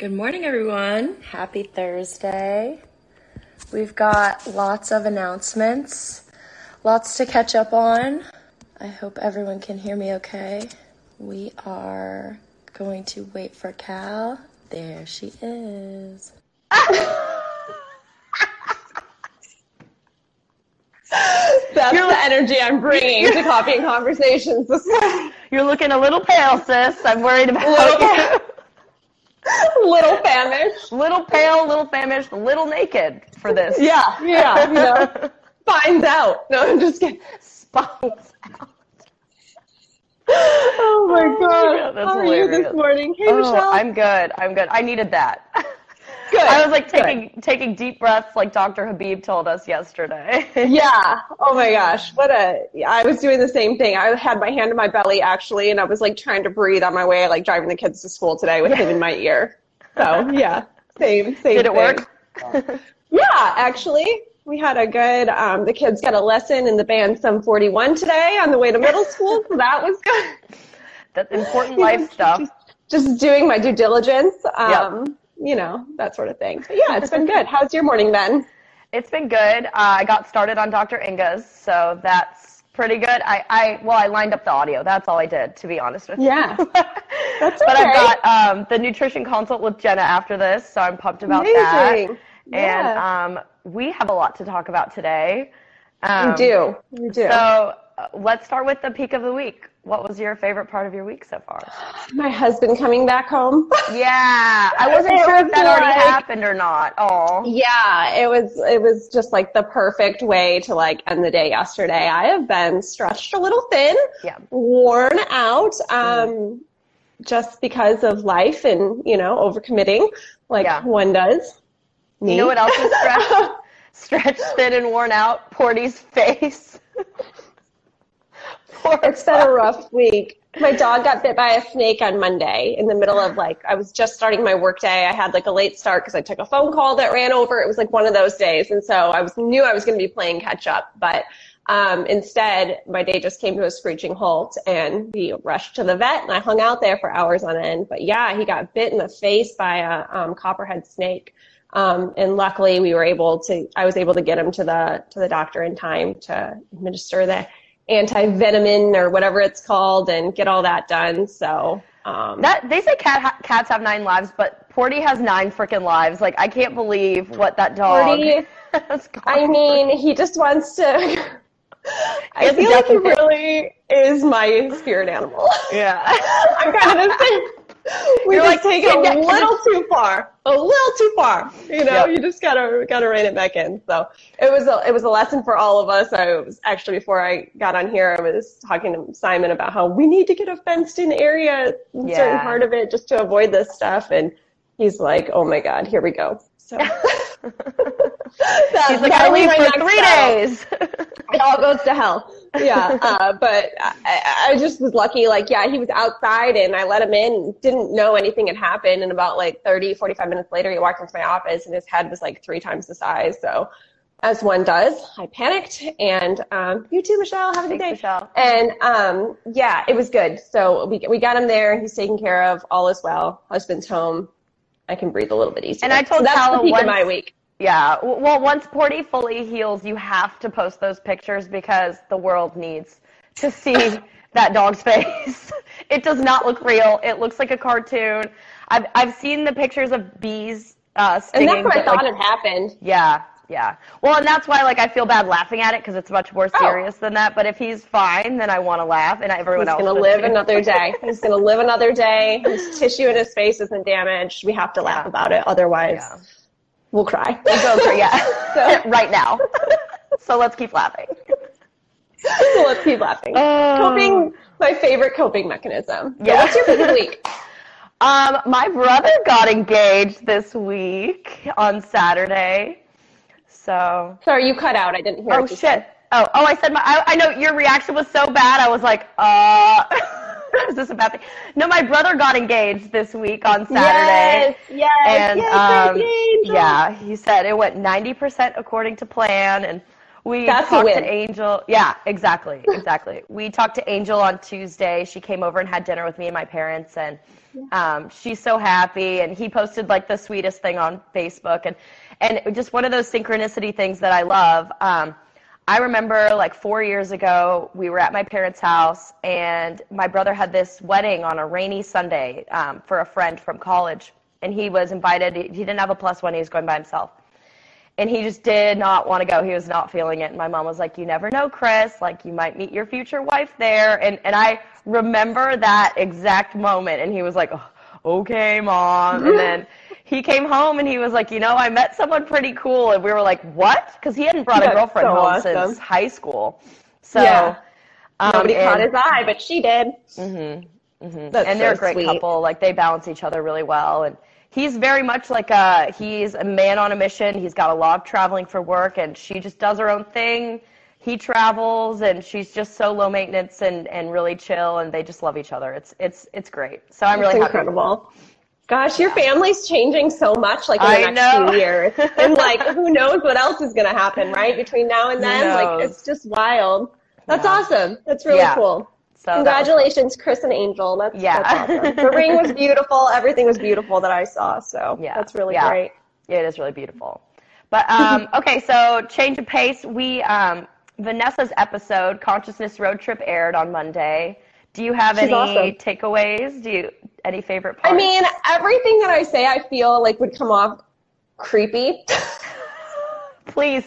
Good morning, everyone. Happy Thursday. We've got lots of announcements, lots to catch up on. I hope everyone can hear me okay. We are going to wait for Cal. There she is. That's the energy I'm bringing to Copying Conversations this morning. You're looking a little pale, sis. I'm worried about you. Little famished. Little pale, little famished, little naked for this. Yeah, you know. Spines out. No, I'm just kidding. Spines out. Oh, my God. Yeah, that's hilarious. How are you this morning? Hey, Michelle. I'm good. I needed that. Good. I was, like, taking deep breaths like Dr. Habib told us yesterday. Yeah. Oh, my gosh. I was doing the same thing. I had my hand in my belly, actually, and I was, like, trying to breathe on my way, like, driving the kids to school today with him in my ear. So, yeah. Same Did it work? Yeah, actually. We had a good, the kids got a lesson in the band Sum 41 today on the way to middle school, so that was good. That's important life stuff. Just doing my due diligence. Yep. You know, that sort of thing. But yeah, it's been good. How's your morning been? It's been good. I got started on Dr. Inga's, so that's pretty good. I lined up the audio. That's all I did, to be honest with you. Yeah. That's okay. But I've got the nutrition consult with Jenna after this, so I'm pumped about that. Yeah. And we have a lot to talk about today. We do. So let's start with the peak of the week. What was your favorite part of your week so far? My husband coming back home. Yeah, I wasn't sure if that already happened or not. Oh. Yeah, it was just like the perfect way to like end the day yesterday. I have been stretched a little thin, worn out, just because of life and, you know, overcommitting like one does. Me? You know what else is stretched thin and worn out? Porty's face. It's been a rough week. My dog got bit by a snake on Monday in the middle of, like, I was just starting my work day. I had, like, a late start because I took a phone call that ran over. It was, like, one of those days. And so I knew I was going to be playing catch-up. But instead, my day just came to a screeching halt, and we rushed to the vet, and I hung out there for hours on end. But, yeah, he got bit in the face by a copperhead snake. And luckily we were I was able to get him to the doctor in time to administer the anti-venom or whatever it's called and get all that done. So, that they say cats have 9 lives, but Porty has 9 freaking lives. Like, I can't believe what that dog has gone through. He just wants to, I feel like he really is my spirit animal. Yeah. I'm kind of the same. We just like, take it a little too far, you know, you just gotta rein it back in. So it was a lesson for all of us. I was actually, before I got on here, I was talking to Simon about how we need to get a fenced in area, a certain part of it, just to avoid this stuff. And he's like, oh my God, here we go. So he's like, I leave for 3 days. It all goes to hell. Yeah. But I just was lucky. Like, yeah, he was outside and I let him in, didn't know anything had happened. And about like 30, 45 minutes later, he walked into my office and his head was like 3 times the size. So as one does, I panicked. And, you too, Michelle, have a good day. Michelle. And, yeah, it was good. So we got him there. He's taken care of, all is well. Husband's home. I can breathe a little bit easier. And I told Cal once, my week. Yeah. Well, once Porty fully heals, you have to post those pictures because the world needs to see that dog's face. It does not look real. It looks like a cartoon. I've seen the pictures of bees stinging. And that's what I thought had happened. Yeah. Yeah. Well, and that's why, like, I feel bad laughing at it because it's much more serious than that. But if he's fine, then I want to laugh, and everyone else. He's going to live another day. His tissue in his face isn't damaged. We have to laugh about it. Otherwise, we'll cry. So, right now. So let's keep laughing. Coping, my favorite coping mechanism. Yeah. What's your favorite week? My brother got engaged this week on Saturday. So sorry, you cut out. I didn't hear. Oh shit! Said. Oh! I said I know your reaction was so bad. I was like, is this a bad thing? No, my brother got engaged this week on Saturday. Yes. And, yes, he said it went 90% according to plan, and We talked to Angel. Yeah, exactly. Exactly. We talked to Angel on Tuesday. She came over and had dinner with me and my parents, and she's so happy. And he posted like the sweetest thing on Facebook, and just one of those synchronicity things that I love. I remember like 4 years ago, we were at my parents' house, and my brother had this wedding on a rainy Sunday for a friend from college, and he was invited. He didn't have a plus one. He was going by himself, and he just did not want to go. He was not feeling it, and my mom was like, you never know, Chris, like you might meet your future wife there, and I remember that exact moment, and he was like, oh, okay, Mom, and then he came home and he was like, you know, I met someone pretty cool. And we were like, what? Because he hadn't brought a girlfriend home since high school. So nobody caught his eye, but she did. Mm-hmm, mm-hmm. And they're a great couple. Like, they balance each other really well. And he's very much like he's a man on a mission. He's got a lot of traveling for work, and she just does her own thing. He travels, and she's just so low maintenance and really chill, and they just love each other. It's great. So I'm really happy. Incredible. Gosh, your family's changing so much, like, in the next few years. And, like, who knows what else is going to happen, right, between now and then? Like, it's just wild. That's awesome. That's really cool. So congratulations, Chris and Angel. That's awesome. The ring was beautiful. Everything was beautiful that I saw. So that's really great. Yeah, it is really beautiful. But, okay, so change of pace. We Vanessa's episode, Consciousness Road Trip, aired on Monday. Do you have any takeaways? Any favorite parts? I mean, everything that I say, I feel like would come off creepy. Please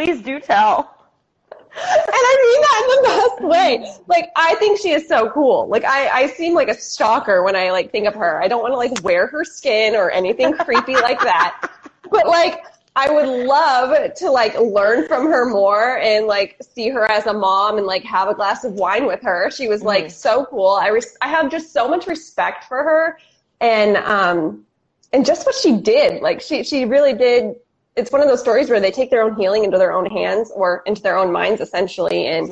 do tell. And I mean that in the best way. Like, I think she is so cool. Like, I seem like a stalker when I, like, think of her. I don't want to, like, wear her skin or anything creepy like that. But, like, I would love to, like, learn from her more and, like, see her as a mom and, like, have a glass of wine with her. She was, like, so cool. I have just so much respect for her and just what she did. Like, she really did. It's one of those stories where they take their own healing into their own hands or into their own minds, essentially. And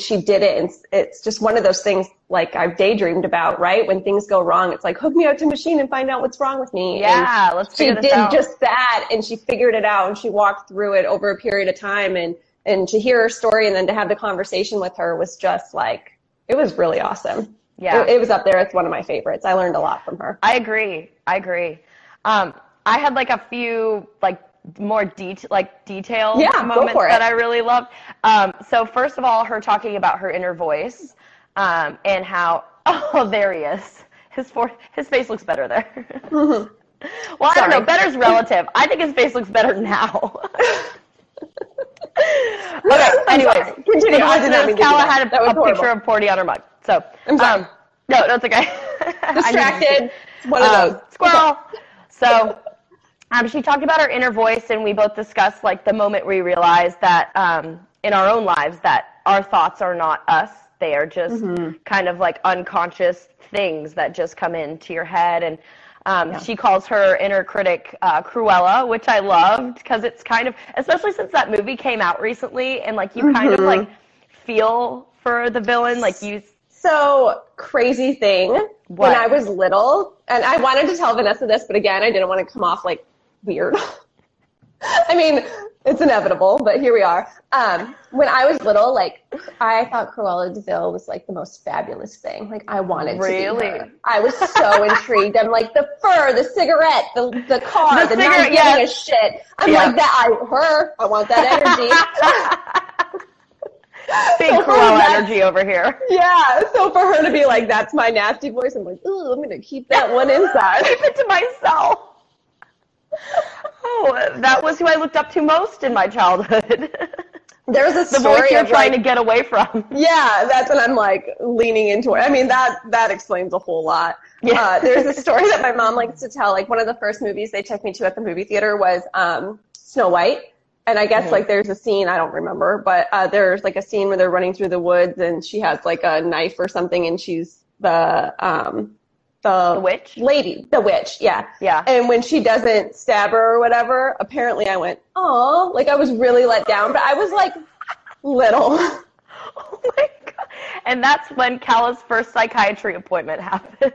she did it. And it's just one of those things, like, I've daydreamed about, right? When things go wrong, it's like, hook me out to a machine and find out what's wrong with me. Yeah. Let's figure this out. She did just that. And she figured it out, and she walked through it over a period of time, and to hear her story and then to have the conversation with her was just like, it was really awesome. Yeah. It was up there. It's one of my favorites. I learned a lot from her. I agree. I had, like, a few, like, more detailed moments that I really loved. So first of all, her talking about her inner voice and how, there he is. His face looks better there. Mm-hmm. Well, I don't know. Better's relative. I think his face looks better now. Okay. Anyway, continue. Kala had a picture of Porty on her mug. So I'm sorry. No, that's okay. Distracted. One of those. Squirrel. So she talked about her inner voice, and we both discussed, like, the moment we realized that in our own lives that our thoughts are not us. They are just kind of like unconscious things that just come into your head. And she calls her inner critic Cruella, which I loved because it's kind of, especially since that movie came out recently, and, like, you kind of, like, feel for the villain, like you. So, crazy thing, when I was little, and I wanted to tell Vanessa this, but again, I didn't want to come off, like, weird. I mean, it's inevitable, but here we are. When I was little, like, I thought Cruella de Vil was, like, the most fabulous thing. Like, I wanted to be her. I was so intrigued. I'm like, the fur, the cigarette, the car, the not getting a shit. I'm like, I want that energy. Big Cruella energy over here. Yeah, so for her to be like, that's my nasty voice, I'm like, ooh, I'm going to keep that one inside. Keep it to myself. Oh, that was who I looked up to most in my childhood. There's a story. The voice you're trying to get away from. Yeah, that's what I'm, like, leaning into. I mean, that explains a whole lot. Yeah. There's a story that my mom likes to tell. Like, one of the first movies they took me to at the movie theater was Snow White. And I guess, like, there's a scene, I don't remember, but there's, like, a scene where they're running through the woods, and she has, like, a knife or something, and she's the witch? Lady. The witch, yeah. Yeah. And when she doesn't stab her or whatever, apparently I went, oh, like, I was really let down, but I was, like, little. Oh, my God. And that's when Calla's first psychiatry appointment happened.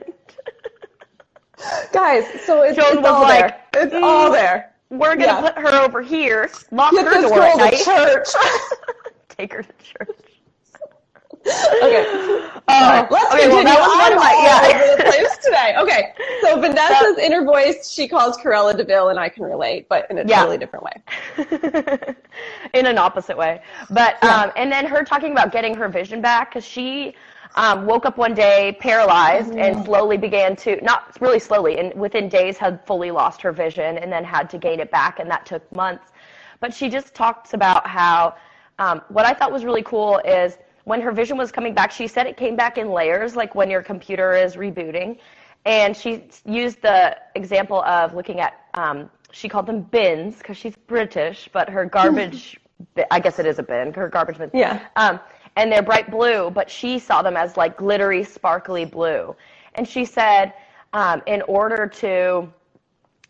Guys, so it's all there. It's all there. We're going to put her over here, lock her door at night. Take her to church. Okay. Let's continue. Well, that was one all over the place today. Okay. So Vanessa's inner voice, she calls Cruella de Vil, and I can relate, but in a totally different way. In an opposite way. But and then her talking about getting her vision back, because she woke up one day paralyzed and slowly began to, not really slowly, and within days had fully lost her vision and then had to gain it back, and that took months. But she just talks about how, what I thought was really cool is when her vision was coming back, she said it came back in layers, like when your computer is rebooting. And she used the example of looking at, she called them bins, because she's British, but her garbage, I guess it is a bin, her garbage bin. Yeah. And they're bright blue, but she saw them as like glittery, sparkly blue. And she said, in order to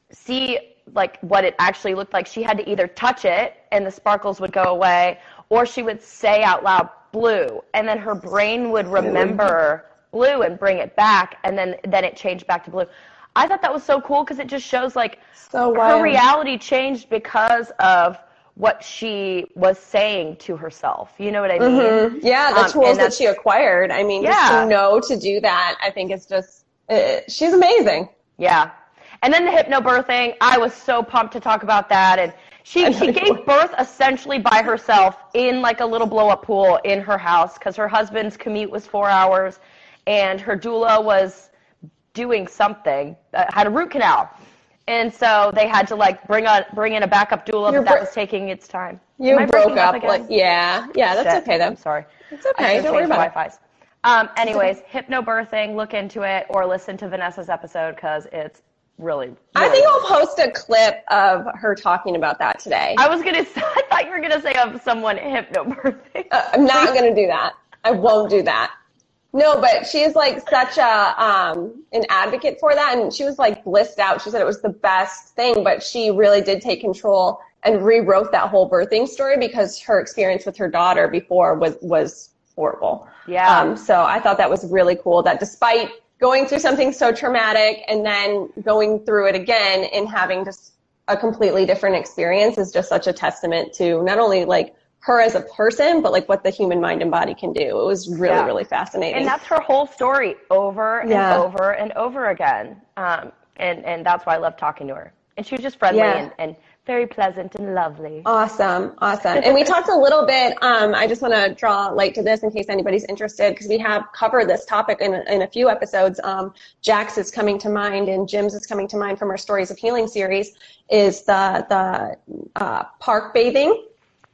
see like what it actually looked like, she had to either touch it and the sparkles would go away, or she would say out loud, blue, and then her brain would remember blue and bring it back, and then it changed back to blue. I thought that was so cool because it just shows like her reality changed because of what she was saying to herself. You know what I mean? Mm-hmm. Yeah, the tools that she acquired. I mean, just to know to do that, I think it's just, she's amazing. Yeah. And then the hypnobirthing, I was so pumped to talk about that. And she gave birth essentially by herself in like a little blow-up pool in her house because her husband's commute was 4 hours and her doula was doing something, had a root canal. And so they had to like bring in a backup doula, but that was taking its time. You broke up again? Yeah, that's okay though. I'm sorry. It's okay. Don't worry about it. Anyways, hypnobirthing, look into it or listen to Vanessa's episode because it's really. I think I'll post a clip of her talking about that today. I thought you were gonna say of someone hypnobirthing. I'm not gonna do that. I won't do that. No, but she is like such a an advocate for that, and she was like blissed out. She said it was the best thing, but she really did take control and rewrote that whole birthing story because her experience with her daughter before was horrible. Yeah. So I thought that was really cool that despite going through something so traumatic and then going through it again and having just a completely different experience is just such a testament to not only like her as a person, but like what the human mind and body can do. It was really, really fascinating. And that's her whole story over and over and over again. And that's why I love talking to her. And she was just friendly and very pleasant and lovely. Awesome. And we talked a little bit, I just want to draw light to this in case anybody's interested, because we have covered this topic in a few episodes. Jack's is coming to mind and Jim's is coming to mind from our Stories of Healing series is the park bathing.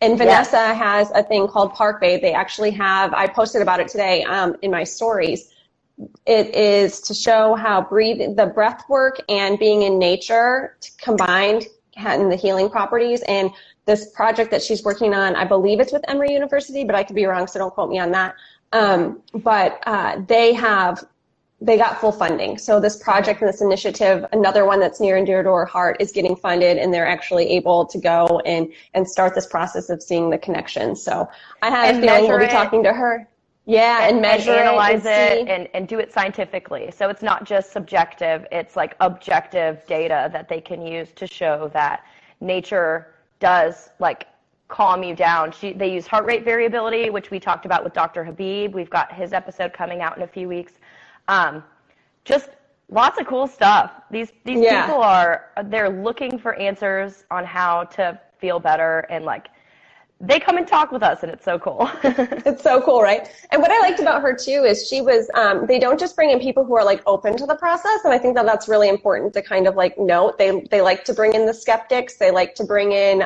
And Vanessa has a thing called Park Bathe. They actually have, I posted about it today in my stories. It is to show how the breath work and being in nature combined and the healing properties. And this project that she's working on, I believe it's with Emory University, but I could be wrong, so don't quote me on that. But they got full funding. So this project and this initiative, another one that's near and dear to our heart, is getting funded, and they're actually able to go and start this process of seeing the connection. So I have a feeling we'll be talking to her. Yeah, and measure and analyze it and do it scientifically. So it's not just subjective. It's like objective data that they can use to show that nature does like calm you down. They use heart rate variability, which we talked about with Dr. Habib. We've got his episode coming out in a few weeks. Just lots of cool stuff. These people they're looking for answers on how to feel better, and like they come and talk with us, and it's so cool. It's so cool, right? And what I liked about her too is she was, they don't just bring in people who are like open to the process, and I think that that's really important to kind of like note. They like to bring in the skeptics. They like to bring in,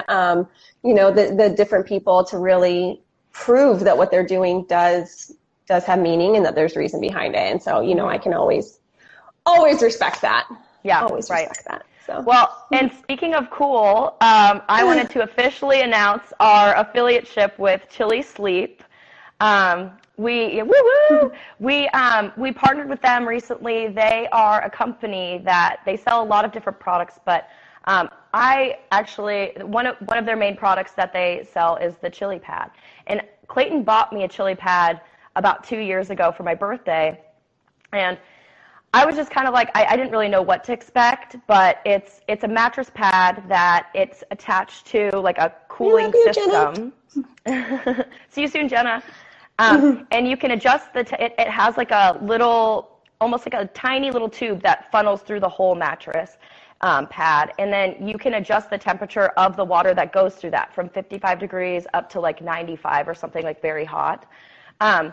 the different people to really prove that what they're doing does have meaning and that there's reason behind it. And so, I can always respect that. Yeah. Always respect that. So. Well, and speaking of cool, I wanted to officially announce our affiliateship with Chili Sleep. We partnered with them recently. They are a company that they sell a lot of different products, but I actually, one of their main products that they sell is the Chilipad. And Clayton bought me a Chilipad about 2 years ago for my birthday, and I was just kind of like, I didn't really know what to expect, but it's a mattress pad that it's attached to like a cooling system. See you soon, Jenna. And you can adjust the, it has like a little, almost like a tiny little tube that funnels through the whole mattress pad. And then you can adjust the temperature of the water that goes through that from 55 degrees up to like 95 or something, like very hot. And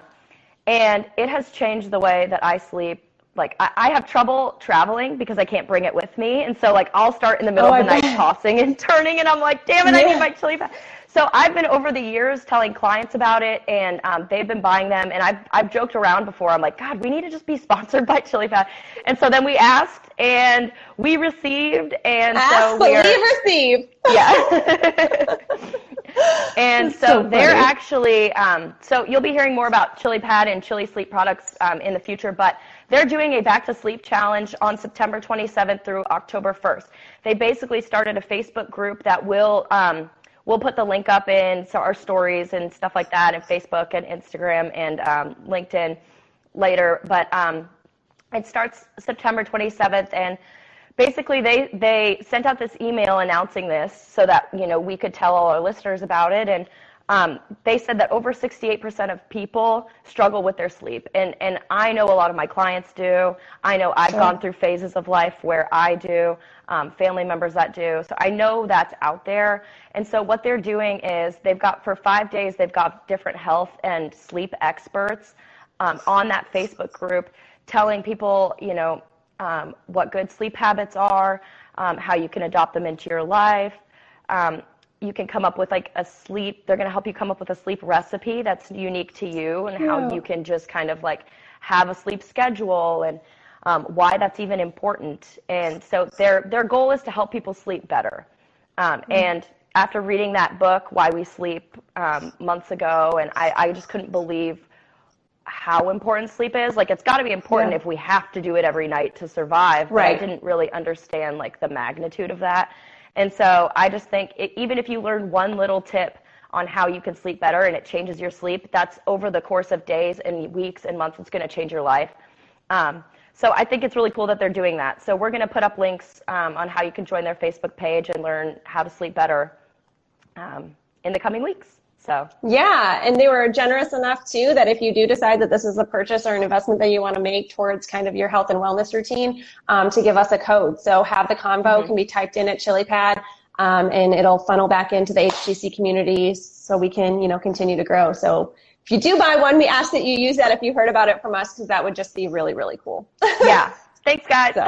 it has changed the way that I sleep. Like, I have trouble traveling because I can't bring it with me. And so, like, I'll start in the middle of the night tossing and turning, and I'm like, damn it, I need my Chilipad. So I've been, over the years, telling clients about it, and they've been buying them. And I've joked around before. I'm like, God, we need to just be sponsored by Chilipad. And so then we asked, and we received. And received. Yeah. And so they're actually, so you'll be hearing more about Chilipad and Chili Sleep products in the future, but they're doing a Back to Sleep Challenge on September 27th through October 1st. They basically started a Facebook group that we'll put the link up in our stories and stuff like that, and Facebook and Instagram and LinkedIn later. But it starts September 27th, and basically they sent out this email announcing this so that, you know, we could tell all our listeners about it. And they said that over 68% of people struggle with their sleep. And I know a lot of my clients do. I know I've gone through phases of life where I do, family members that do. So I know that's out there. And so what they're doing is they've got, for 5 days, they've got different health and sleep experts on that Facebook group telling people, you know, what good sleep habits are, how you can adopt them into your life. You can come up with like a sleep, they're going to help you come up with a sleep recipe that's unique to you, and how you can just kind of like have a sleep schedule, and why that's even important. And so their goal is to help people sleep better. And after reading that book, Why We Sleep, months ago, and I just couldn't believe how important sleep is. Like, it's got to be important if we have to do it every night to survive. Right. But I didn't really understand like the magnitude of that. And so I just think even if you learn one little tip on how you can sleep better and it changes your sleep, that's over the course of days and weeks and months, it's going to change your life. So I think it's really cool that they're doing that. So we're going to put up links on how you can join their Facebook page and learn how to sleep better in the coming weeks. So yeah, and they were generous enough too that if you do decide that this is a purchase or an investment that you want to make towards kind of your health and wellness routine, to give us a code. So Have the Convo can be typed in at Chilipad, and it'll funnel back into the HGC community so we can, you know, continue to grow. So if you do buy one, we ask that you use that if you heard about it from us, because that would just be really, really cool. Yeah. Thanks, guys. So,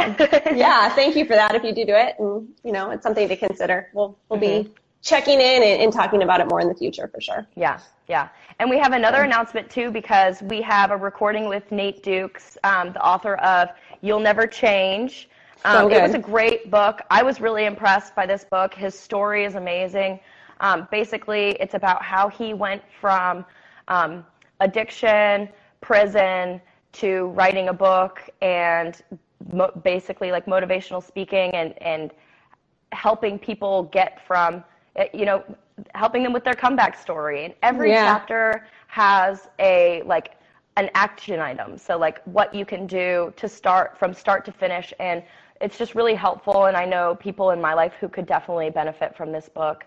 yeah, thank you for that if you do it, and you know, it's something to consider. We'll be checking in and talking about it more in the future for sure. Yeah, yeah. And we have another announcement too, because we have a recording with Nate Dukes, the author of You'll Never Change. It was a great book. I was really impressed by this book. His story is amazing. Basically, it's about how he went from addiction, prison, to writing a book and basically like motivational speaking and helping people get from, you know, helping them with their comeback story. And every chapter has a, like, an action item. So, like, what you can do to start, from start to finish. And it's just really helpful. And I know people in my life who could definitely benefit from this book.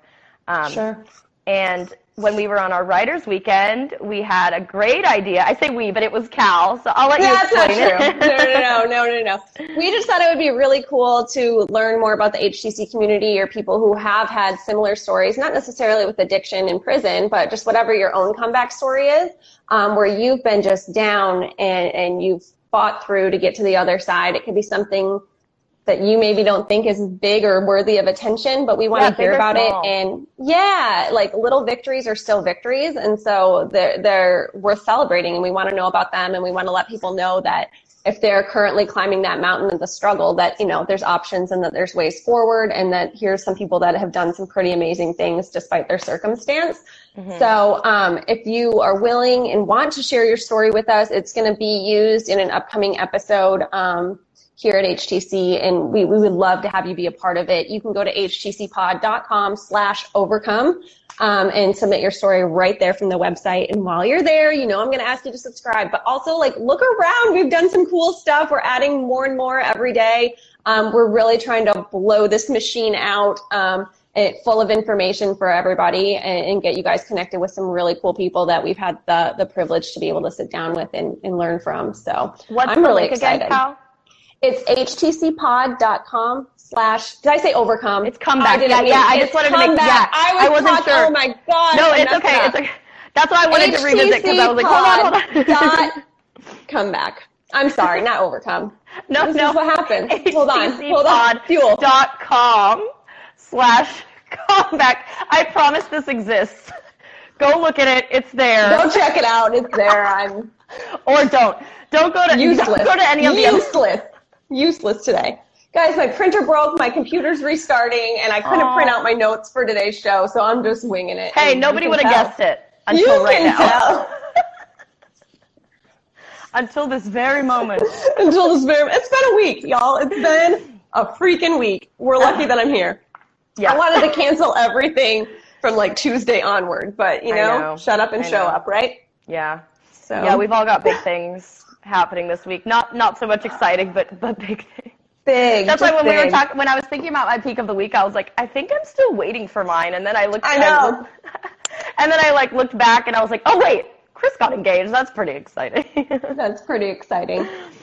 And when we were on our writer's weekend, we had a great idea. I say we, but it was Cal, so I'll let you explain it. No. We just thought it would be really cool to learn more about the HTC community or people who have had similar stories, not necessarily with addiction in prison, but just whatever your own comeback story is, where you've been just down and you've fought through to get to the other side. It could be something that you maybe don't think is big or worthy of attention, but we want to hear about it. And like, little victories are still victories. And so they're worth celebrating, and we want to know about them. And we want to let people know that if they're currently climbing that mountain of the struggle, that, you know, there's options and that there's ways forward, and that here's some people that have done some pretty amazing things despite their circumstance. So if you are willing and want to share your story with us, it's going to be used in an upcoming episode. here at HTC, and we would love to have you be a part of it. You can go to htcpod.com/overcome and submit your story right there from the website. And while you're there, you know I'm going to ask you to subscribe, but also like look around. We've done some cool stuff. We're adding more and more every day. We're really trying to blow this machine out full of information for everybody and get you guys connected with some really cool people that we've had the privilege to be able to sit down with and learn from. So I'm really excited. Again, it's htcpod.com/ did I say overcome? It's comeback. I just wanted to make that. I wasn't sure. Oh my God. No, it's okay. It's okay. That's why I wanted to revisit because I was like, hold on. Comeback. I'm sorry, not overcome. No, this is what happened. Hold on. htcpod.com/comeback. I promise this exists. Go look at it. It's there. Go check it out. It's there. Or don't. Don't go to any of the other. Useless today. Guys, my printer broke, my computer's restarting, and I couldn't print out my notes for today's show, so I'm just winging it. Hey, nobody would have guessed it until right now. Until this very moment. It's been a week, y'all. It's been a freaking week. We're lucky that I'm here. Yeah. I wanted to cancel everything from like Tuesday onward, but shut up and show up, right? Yeah. So yeah, we've all got big things happening this week. Not so much exciting, but big thing. Big. That's why when we were talking, when I was thinking about my peak of the week, I was like, I think I'm still waiting for mine. And then I looked back and I was like, oh wait, Chris got engaged. That's pretty exciting.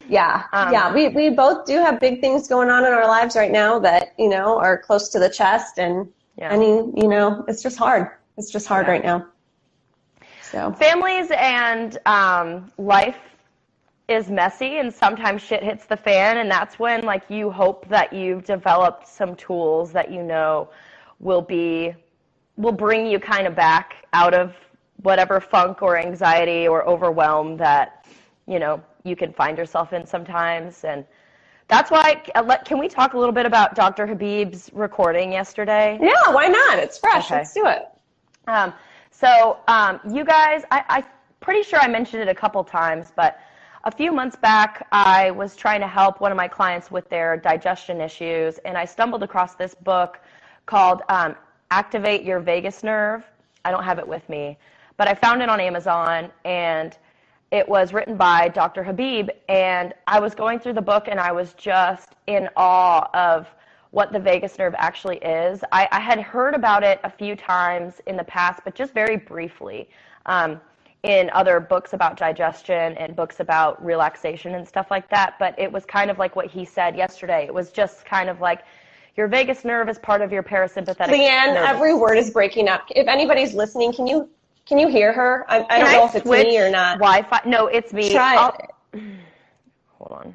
Yeah. We both do have big things going on in our lives right now that, are close to the chest, and it's just hard. It's just hard right now. So families and life is messy, and sometimes shit hits the fan, and that's when like you hope that you've developed some tools that will bring you kind of back out of whatever funk or anxiety or overwhelm that you can find yourself in sometimes. And that's why, can we talk a little bit about Dr. Habib's recording yesterday? Yeah, why not? It's fresh. Okay. Let's do it. So you guys, I'm pretty sure I mentioned it a couple times, but a few months back, I was trying to help one of my clients with their digestion issues, and I stumbled across this book called Activate Your Vagus Nerve. I don't have it with me, but I found it on Amazon, and it was written by Dr. Habib, and I was going through the book, and I was just in awe of what the vagus nerve actually is. I had heard about it a few times in the past, but just very briefly. In other books about digestion and books about relaxation and stuff like that. But it was kind of like what he said yesterday. It was just kind of like your vagus nerve is part of your parasympathetic. Leanne, every word is breaking up. If anybody's listening, can you hear her? I don't know if it's me or not. Wi-Fi? No, it's me. Try it. Hold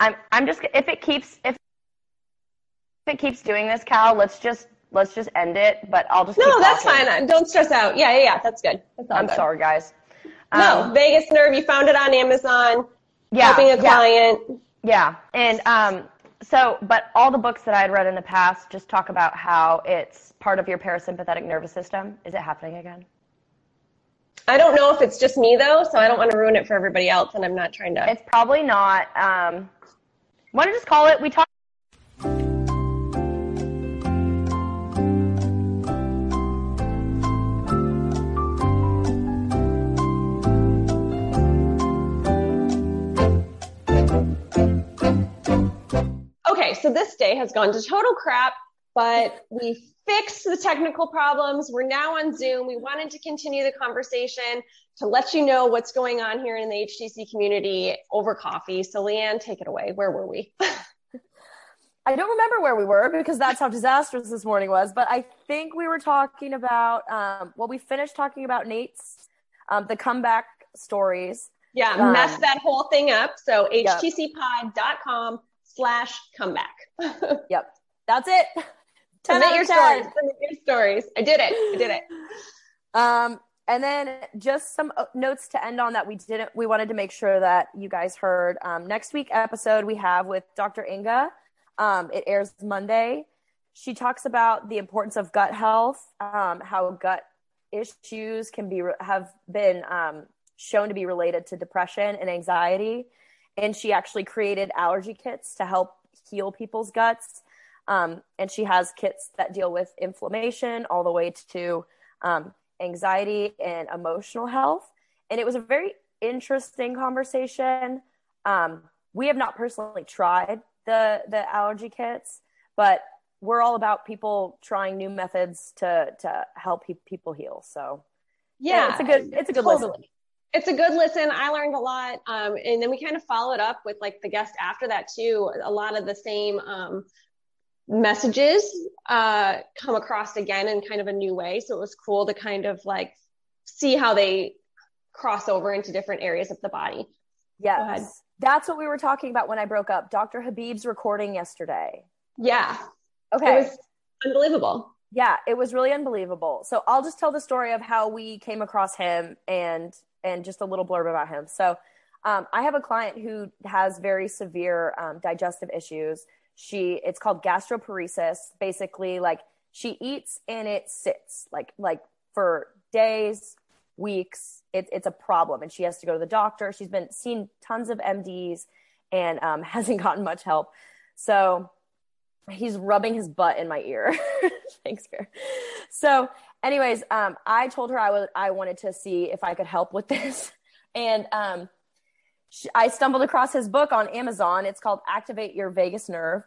on. I'm just, if it keeps doing this, Cal, let's just end it, but I'll just keep that's talking. Fine. Don't stress out. Yeah. That's good. That's all I'm good. Sorry, guys. No, vagus nerve. You found it on Amazon. Yeah. Helping a client. Yeah. And but all the books that I had read in the past just talk about how it's part of your parasympathetic nervous system. Is it happening again? I don't know if it's just me, though, so I don't want to ruin it for everybody else, and I'm not trying to. It's probably not. Want to just call it? So this day has gone to total crap, but we fixed the technical problems. We're now on Zoom. We wanted to continue the conversation to let you know what's going on here in the HTC community over coffee. So Leanne, take it away. Where were we? I don't remember where we were because that's how disastrous this morning was. But I think we were talking about, we finished talking about Nate's, the comeback stories. Yeah, messed that whole thing up. So htcpod.com/comeback. Yep. That's it. 10 out of 10. Submit your stories. I did it. And then just some notes to end on that we wanted to make sure that you guys heard. Next week episode we have with Dr. Inga. It airs Monday. She talks about the importance of gut health, how gut issues have been shown to be related to depression and anxiety. And she actually created allergy kits to help heal people's guts. And she has kits that deal with inflammation all the way to anxiety and emotional health. And it was a very interesting conversation. We have not personally tried the allergy kits, but we're all about people trying new methods to help people heal. So yeah, it's a good totally. Listen. It's a good listen. I learned a lot. And then we kind of followed up with like the guest after that too. A lot of the same messages come across again in kind of a new way. So it was cool to kind of like see how they cross over into different areas of the body. Yes. That's what we were talking about when I broke up. Dr. Habib's recording yesterday. Yeah. Okay. It was unbelievable. Yeah, it was really unbelievable. So I'll just tell the story of how we came across him and just a little blurb about him. So I have a client who has very severe digestive issues. It's called gastroparesis. Basically, like she eats and it sits like for days, weeks. It's a problem, and she has to go to the doctor. She's been seen tons of MDs and hasn't gotten much help. So he's rubbing his butt in my ear. Thanks, Bear. So anyways, I told her I wanted to see if I could help with this. And I stumbled across his book on Amazon. It's called Activate Your Vagus Nerve.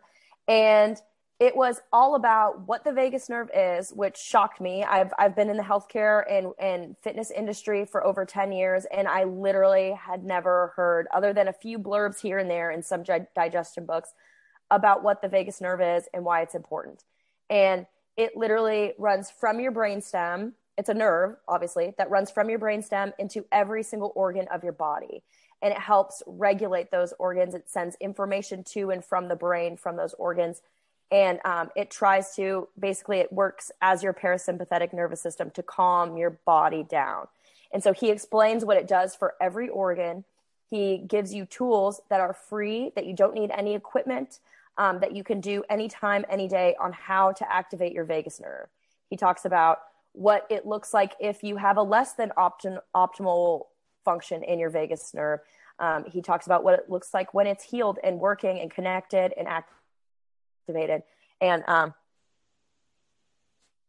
And it was all about what the vagus nerve is, which shocked me. I've been in the healthcare and fitness industry for over 10 years. And I literally had never heard, other than a few blurbs here and there in some digestion books, about what the vagus nerve is and why it's important. And it literally runs from your brainstem. It's a nerve, obviously, that runs from your brainstem into every single organ of your body. And it helps regulate those organs. It sends information to and from the brain, from those organs. And it tries to, basically, it works as your parasympathetic nervous system to calm your body down. And so he explains what it does for every organ. He gives you tools that are free, that you don't need any equipment, that you can do anytime, any day, on how to activate your vagus nerve. He talks about what it looks like if you have a less than optimal function in your vagus nerve. He talks about what it looks like when it's healed and working and connected and activated. And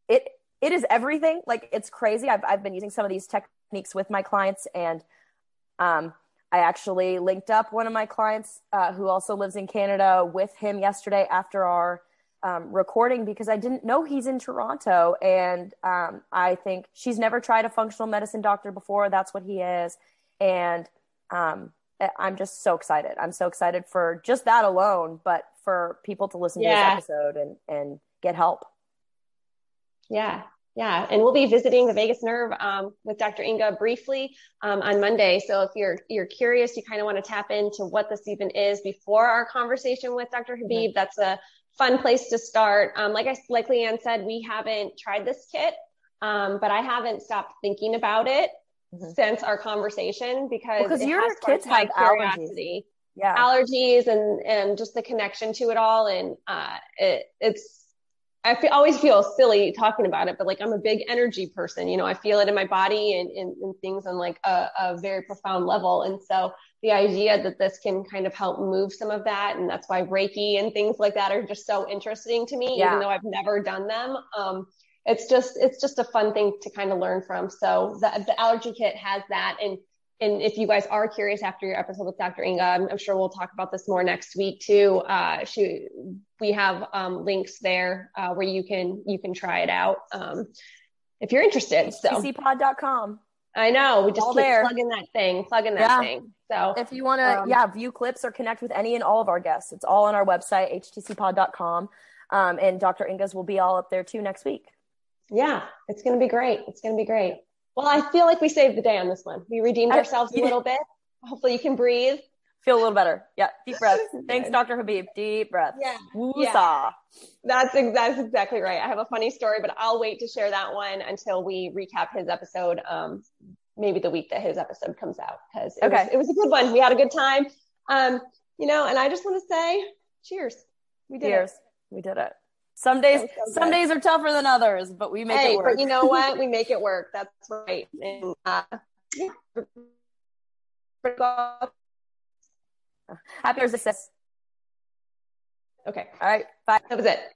it is everything. Like, it's crazy. I've been using some of these techniques with my clients, and I actually linked up one of my clients who also lives in Canada with him yesterday after our recording, because I didn't know he's in Toronto. And I think she's never tried a functional medicine doctor before. That's what he is. And I'm just so excited. I'm so excited for just that alone, but for people to listen to this episode and get help. Yeah. Yeah. And we'll be visiting the vagus nerve with Dr. Inga briefly on Monday. So if you're curious, you kind of want to tap into what this even is before our conversation with Dr. Habib, that's a fun place to start. Like Leanne said, we haven't tried this kit, but I haven't stopped thinking about it since our conversation, because your kids have allergies. Yeah. Allergies and just the connection to it all. And it's always feel silly talking about it, but like, I'm a big energy person, you know, I feel it in my body and things on like a very profound level. And so the idea that this can kind of help move some of that. And that's why Reiki and things like that are just so interesting to me, even though I've never done them. It's just a fun thing to kind of learn from. So the allergy kit has that. And if you guys are curious after your episode with Dr. Inga, I'm sure we'll talk about this more next week too. We have links there where you can try it out if you're interested. So cpod.com. I know, we just keep plugging that thing. So if you want to view clips or connect with any and all of our guests, it's all on our website, htcpod.com. And Dr. Inga's will be all up there too next week. Yeah, it's going to be great. Well, I feel like we saved the day on this one. We redeemed ourselves a little bit. Hopefully you can breathe. Feel a little better. Yeah. Deep breath. Thanks, Dr. Habib. Deep breath. Yeah. Woosah. That's exactly right. I have a funny story, but I'll wait to share that one until we recap his episode. Maybe the week that his episode comes out, because it was a good one. We had a good time. And I just want to say, cheers. We did it. Some days are tougher than others, but we make it work. But you know what? We make it work. That's right. And, Happy resistance. Okay. All right. Bye. That was it.